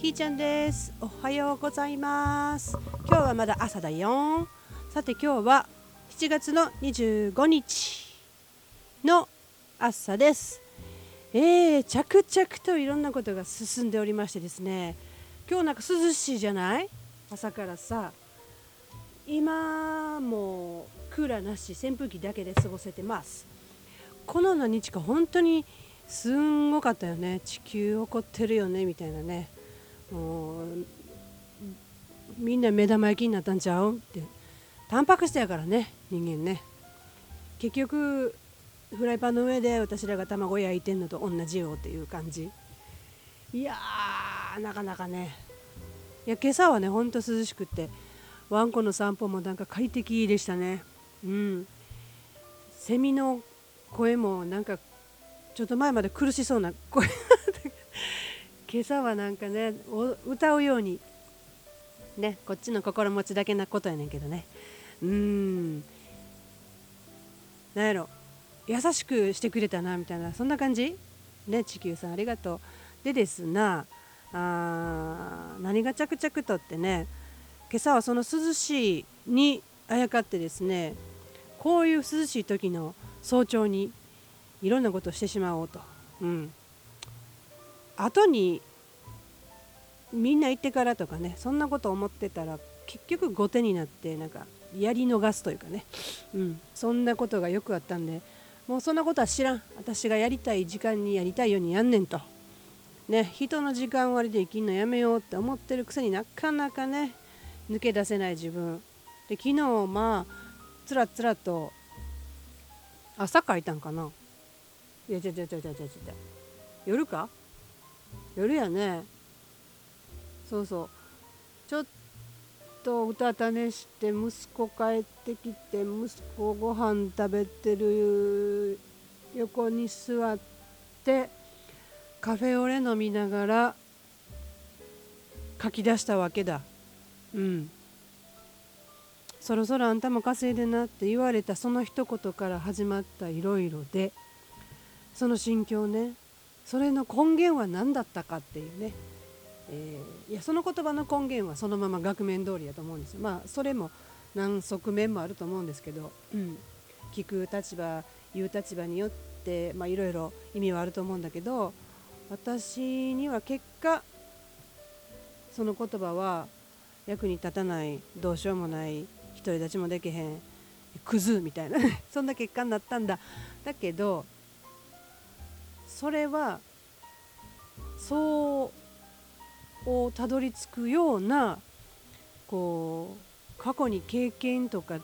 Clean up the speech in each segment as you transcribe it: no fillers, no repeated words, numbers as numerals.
ひーちゃんです。おはようございます。今日はまだ朝だよ。さて今日は7月の25日の朝です。着々といろんなことが進んでおりましてですね、今日なんか涼しいじゃない？朝からさ、今もうクーラーなし扇風機だけで過ごせてます。この何日か本当にすんごかったよね。地球怒ってるよねみたいなね、もうみんな目玉焼きになったんちゃうって。タンパク質やからね、人間ね。結局フライパンの上で私らが卵焼いてんのと同じよっていう感じ。いやー、なかなかね。いや、今朝はねほんと涼しくて、ワンコの散歩もなんか快適でしたね。うん。セミの声もなんかちょっと前まで苦しそうな声今朝はなんかね歌うようにね、こっちの心持ちだけなことやねんけどね。なんやろ、優しくしてくれたなみたいな、そんな感じね。地球さんありがとう。でですな、何が着々とってね、今朝はその涼しいにあやかってですね、こういう涼しい時の早朝にいろんなことをしてしまおうと、後にみんな行ってからとかね、そんなこと思ってたら結局後手になってなんかやり逃すというかね、そんなことがよくあったんで、もうそんなことは知らん、私がやりたい時間にやりたいようにやんねんとね。人の時間割で生きんのやめようって思ってるくせになかなかね抜け出せない自分で、昨日まあつらつらと朝書いたんかな。いや、夜か、夜やね。そうそう、ちょっとうたた寝して、息子帰ってきて、息子ご飯食べてる横に座ってカフェオレ飲みながら書き出したわけだ。そろそろあんたも稼いでなって言われたその一言から始まったいろいろで、その心境ね、それの根源は何だったかっていうね、いや、その言葉の根源はそのまま額面通りだと思うんですよ。まあそれも何側面もあると思うんですけど、聞く立場言う立場によっていろいろ意味はあると思うんだけど、私には結果その言葉は役に立たない、どうしようもない、独り立ちもできへん、クズみたいなそんな結果になったんだ。だけどそれはそうをたどり着くようなこう過去に経験とか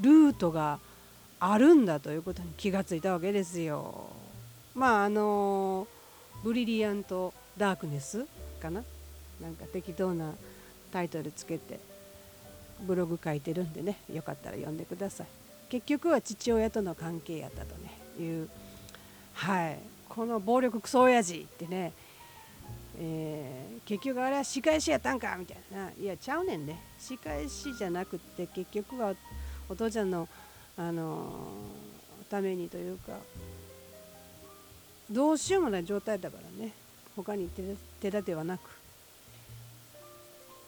ルートがあるんだということに気がついたわけですよ。まあブリリアントダークネスかな、なんか適当なタイトルつけてブログ書いてるんでね、よかったら読んでください。結局は父親との関係やったとねいう、この暴力クソ親父ってね、結局あれは仕返しやったんかみたいな。いや、ちゃうねんね。仕返しじゃなくって結局はお父ちゃんの、ためにというか、どうしようもない状態だからね、他に手立てはなく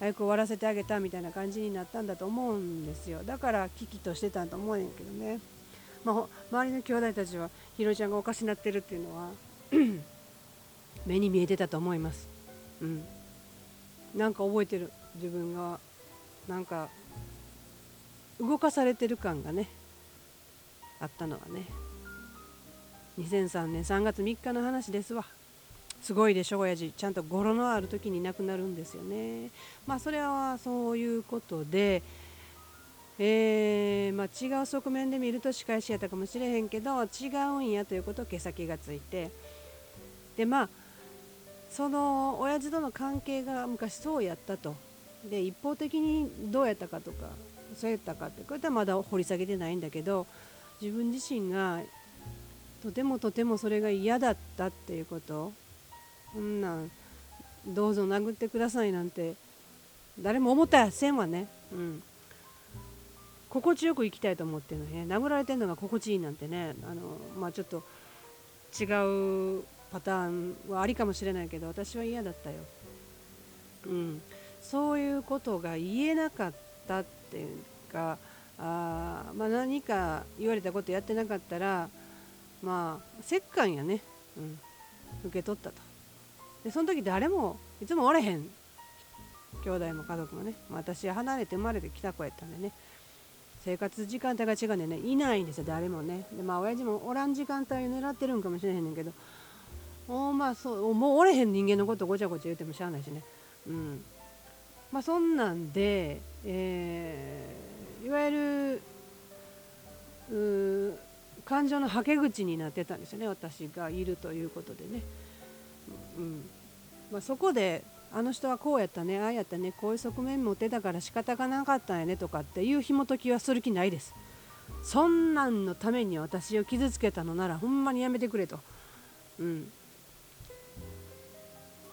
早く終わらせてあげたみたいな感じになったんだと思うんですよ。だから危機としてたと思うんやけどね。周りの兄弟たちはひろちゃんがおかしなってるっていうのは目に見えてたと思います。なんか覚えてる、自分がなんか動かされてる感がねあったのはね、2003年3月3日の話ですわ。すごいでしょ親父、ちゃんと語呂のある時に亡くなるんですよね。まあそれはそういうことで、違う側面で見ると仕返しやったかもしれへんけど違うんやということを毛先がついて、でまあその親父との関係が昔そうやったと、で一方的にどうやったかとかそうやったかってこれはまだ掘り下げてないんだけど、自分自身がとてもとてもそれが嫌だったっていうこと、そんなんどうぞ殴ってくださいなんて誰も思ったやせんわね。心地よく生きたいと思ってるのね。殴られてるのが心地いいなんてね、ちょっと違うパターンはありかもしれないけど、私は嫌だったよ。そういうことが言えなかったっていうか、何か言われたことやってなかったら、折檻やね、受け取ったと。でその時誰もいつもおれへん、兄弟も家族もね、私は離れて生まれてきた子やったんでね、生活時間帯が違うんでね、いないんですよ誰もね。で親父もおらん時間帯を狙ってるんかもしれへんねんけど、もうおれへん人間のことごちゃごちゃ言うてもしゃあないしね、そんなんで、いわゆる感情のはけ口になってたんですよね、私がいるということでね。そこであの人はこうやったね、ああやったね、こういう側面持ってたから仕方がなかったんやねとかっていう紐解きはする気ないです。そんなんのために私を傷つけたのならほんまにやめてくれと。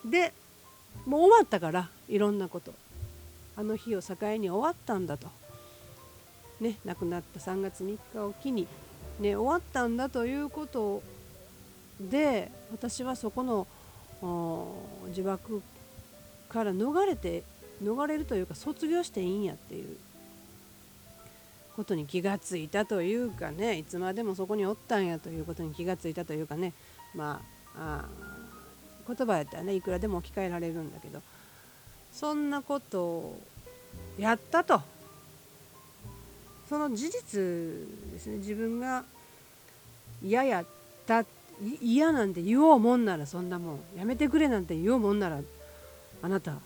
でもう終わったから、いろんなことあの日を境に終わったんだと、亡くなった3月3日を機に、終わったんだということで、私はそこの呪縛から逃れるというか、卒業していいんやっていうことに気がついたというかね、いつまでもそこにおったんやということに気がついたというかね、言葉やったらねいくらでも置き換えられるんだけど、そんなことをやったと。その事実ですね、自分がやった嫌なんて言おうもんなら、そんなもんやめてくれなんて言おうもんなら、あなたみ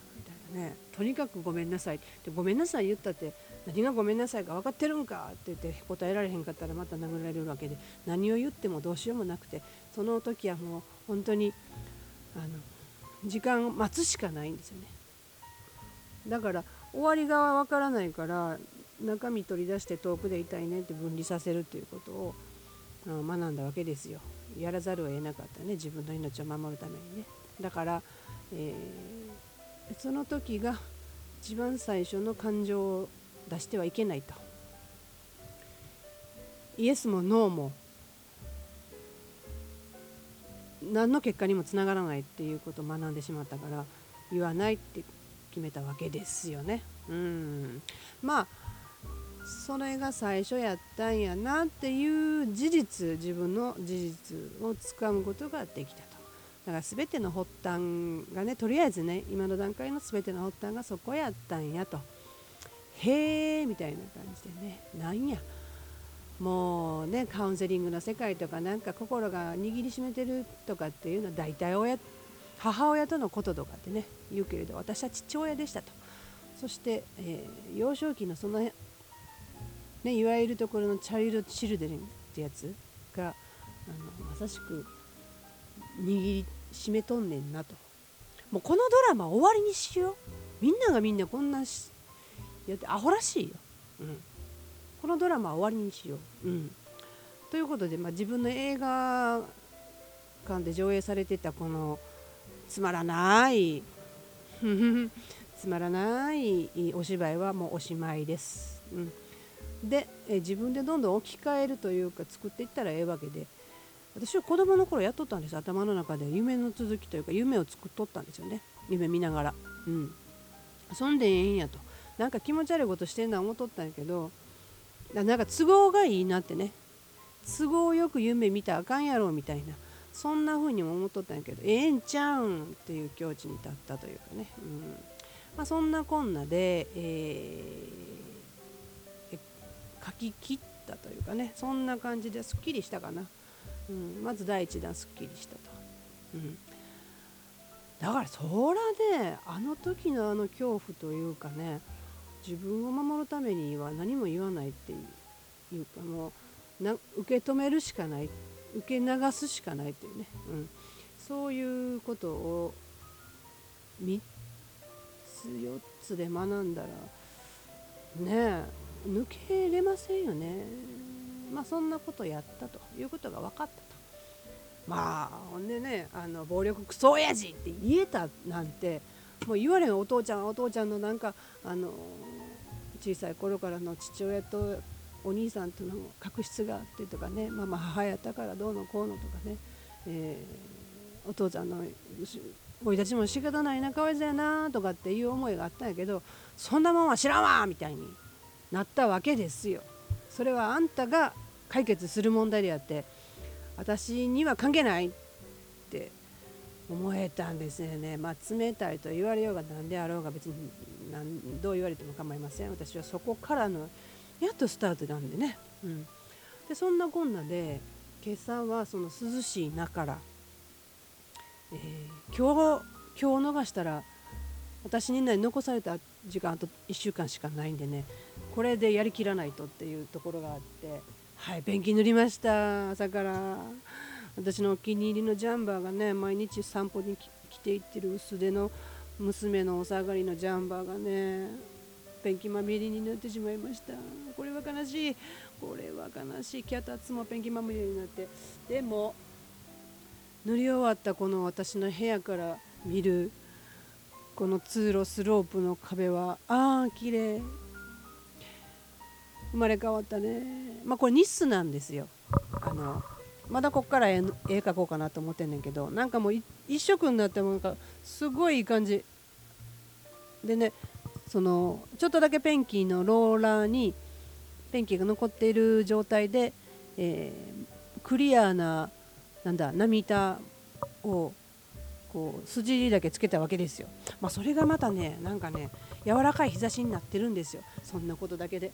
たいなね、とにかくごめんなさいって、ごめんなさい言ったって何がごめんなさいか分かってるんかって言って答えられへんかったらまた殴られるわけで、何を言ってもどうしようもなくて、その時はもう本当に時間を待つしかないんですよね。だから終わりが分からないから中身取り出して遠くでいたいねって分離させるということを学んだわけですよ。やらざるを得なかったね、自分の命を守るためにね。だから、その時が一番最初の感情を出してはいけないと。イエスもノーも何の結果にもつながらないっていうことを学んでしまったから、言わないって決めたわけですよね。それが最初やったんやなっていう事実、自分の事実をつかむことができたと。だから全ての発端がね、とりあえずね、今の段階の全ての発端がそこやったんやと。へーみたいな感じでね、なんやもうね、カウンセリングの世界とかなんか心が握りしめてるとかっていうのは大体母親とのこととかってね言うけれど、私は父親でしたと。そして、幼少期のその辺ね、いわゆるところのチャイルド・チルドレンってやつがまさしく握りしめとんねんなと。もうこのドラマ終わりにしよう、みんながみんなこんなやってアホらしいよ、このドラマは終わりにしよう、ということで、自分の映画館で上映されてたこのつまらないつまらないお芝居はもうおしまいです、で自分でどんどん置き換えるというか作っていったらええわけで、私は子どもの頃やっとったんです。頭の中で夢の続きというか夢を作っとったんですよね、夢見ながら、そんでええんやと。なんか気持ち悪いことしてんな思っとったんやけど、なんか都合がいいなってね、都合よく夢見たらあかんやろみたいな、そんな風にも思っとったんやけど、ええんちゃうんっていう境地に立ったというかね、そんなこんなで、書き切ったというかね、そんな感じですっきりしたかな、まず第一弾すっきりしたと、だからそらね、あの時のあの恐怖というかね、自分を守るためには何も言わないっていうか、もう受け止めるしかない、受け流すしかないっていうね、そういうことを3つ4つで学んだらねえ抜けれませんよね。そんなことやったということが分かったと。ほんでね、暴力クソ親父って言えたなんてもう言われん。お父ちゃんのなんか小さい頃からの父親とお兄さんとの確執があってとかね、母やったからどうのこうのとかね、お父ちゃんの生い立ちも仕方ないな、かわいそうやなとかっていう思いがあったんやけど、そんなもんは知らんわみたいになったわけですよ。それはあんたが解決する問題であって私には関係ないって思えたんですよね。まあ、冷たいと言われようが何であろうが別にどう言われても構いません。私はそこからのやっとスタートなんでね、うん、でそんなこんなで今朝はその涼しい中から、今日逃したら私に残された時間あと1週間しかないんでね、これでやりきらないとっていうところがあって、はい、ペンキ塗りました。朝から私のお気に入りのジャンバーがね、毎日散歩に着ていってる薄手の娘のお下がりのジャンバーがね、ペンキまみれになってしまいました。これは悲しい、これは悲しい。脚立もペンキまみれになって、でも塗り終わったこの私の部屋から見るこの通路スロープの壁は、ああ綺麗、生まれ変わったね。まあこれニスなんですよ。まだこっから絵描こうかなと思ってんねんけど、なんかもう一色になってもなんかすごいいい感じでね、そのちょっとだけペンキのローラーにペンキが残っている状態で、クリアな波板をこう筋だけつけたわけですよ。まあ、それがまたねなんかね柔らかい日差しになってるんですよ。そんなことだけで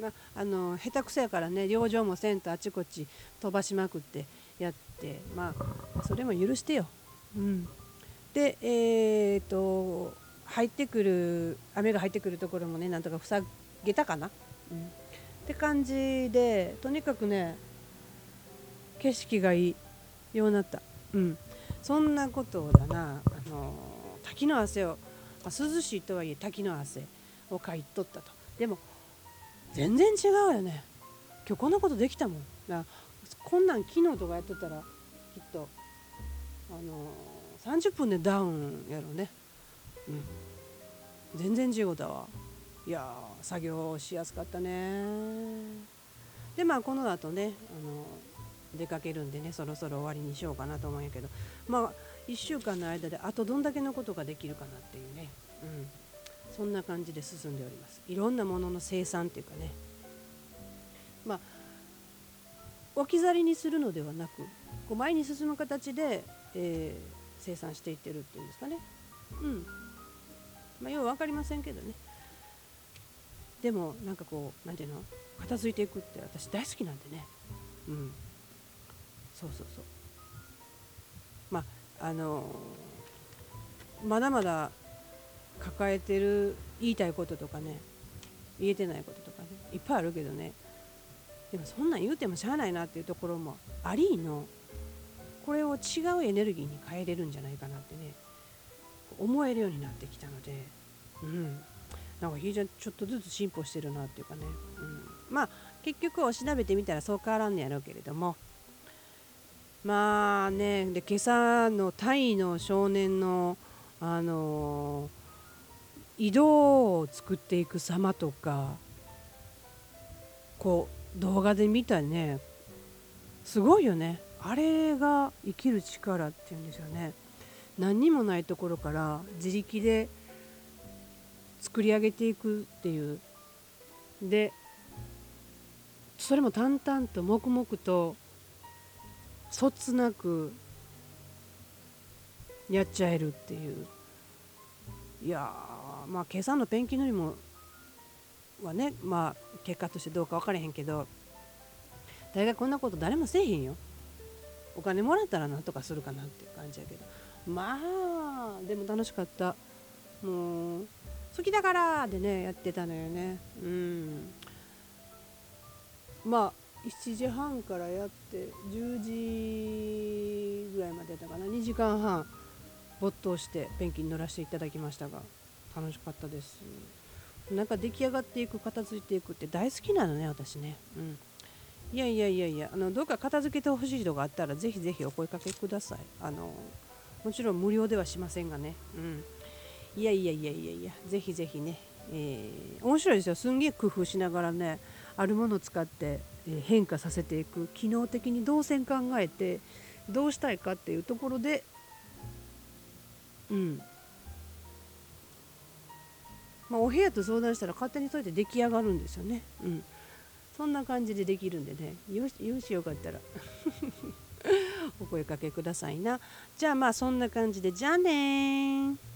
下手くそやからね、養生もせんとあちこち飛ばしまくってやって、まあそれも許してよ、うん、で入ってくる雨が入ってくるところもねなんとか塞げたかな、うん、って感じで、とにかくね景色がいいようになった、うん、そんなことだな。滝の汗を、まあ、涼しいとはいえ滝の汗をかいとったと。でも全然違うよね。今日こんなことできたもん。こんなん昨日とかやっとったらきっと30分でダウンやろうね、うん、全然違うだわ。いや作業しやすかったね。でまあこの後ね出かけるんでね、そろそろ終わりにしようかなと思うんやけど、まあ1週間の間であとどんだけのことができるかなっていうね、うん、そんな感じで進んでおります。いろんなものの生産っていうかね、まあ置き去りにするのではなくこう前に進む形で、生産していってるっていうんですかね、うん、まあよう分かりませんけどね。でもなんかこうなんていうの、片付いていくって私大好きなんでね、うん、そうそうそう、まあまだまだ抱えてる言いたいこととかね言えてないこととかねいっぱいあるけどね、でもそんなん言うてもしゃあないなっていうところもありの、これを違うエネルギーに変えれるんじゃないかなってね思えるようになってきたので、うん、なんかひいちゃんちょっとずつ進歩してるなっていうかね、うん、まあ結局を調べてみたらそう変わらんねやろうけれども、まあね、で今朝のタイの少年の、井戸を作っていく様とかこう動画で見たね、すごいよね。あれが生きる力っていうんですよね。何にもないところから自力で作り上げていくっていうで、それも淡々と黙々とそつなくやっちゃえるっていう。いやまあ今朝のペンキ塗りもはね、まあ結果としてどうか分からへんけど、大概こんなこと誰もせえへんよ。お金もらったらなんとかするかなっていう感じやけど、まあでも楽しかった。もう好きだからでねやってたのよね、うん、まあ7時半からやって10時ぐらいまでだから2時間半没頭してペンキに塗らせていただきましたが、楽しかったです。なんか出来上がっていく片付いていくって大好きなのね私ね、うん、いやいやいやいや、どうか片付けてほしい人があったらぜひぜひお声かけください。もちろん無料ではしませんがね、うん、いやいやいやいやいや、ぜひぜひね、面白いですよ。すんげえ工夫しながらねあるものを使って変化させていく、機能的に動線考えてどうしたいかっていうところで、お部屋と相談したら勝手にそうやって出来上がるんですよね。そんな感じでできるんでね、よしよかったらお声かけくださいな。じゃあそんな感じで、じゃあねー。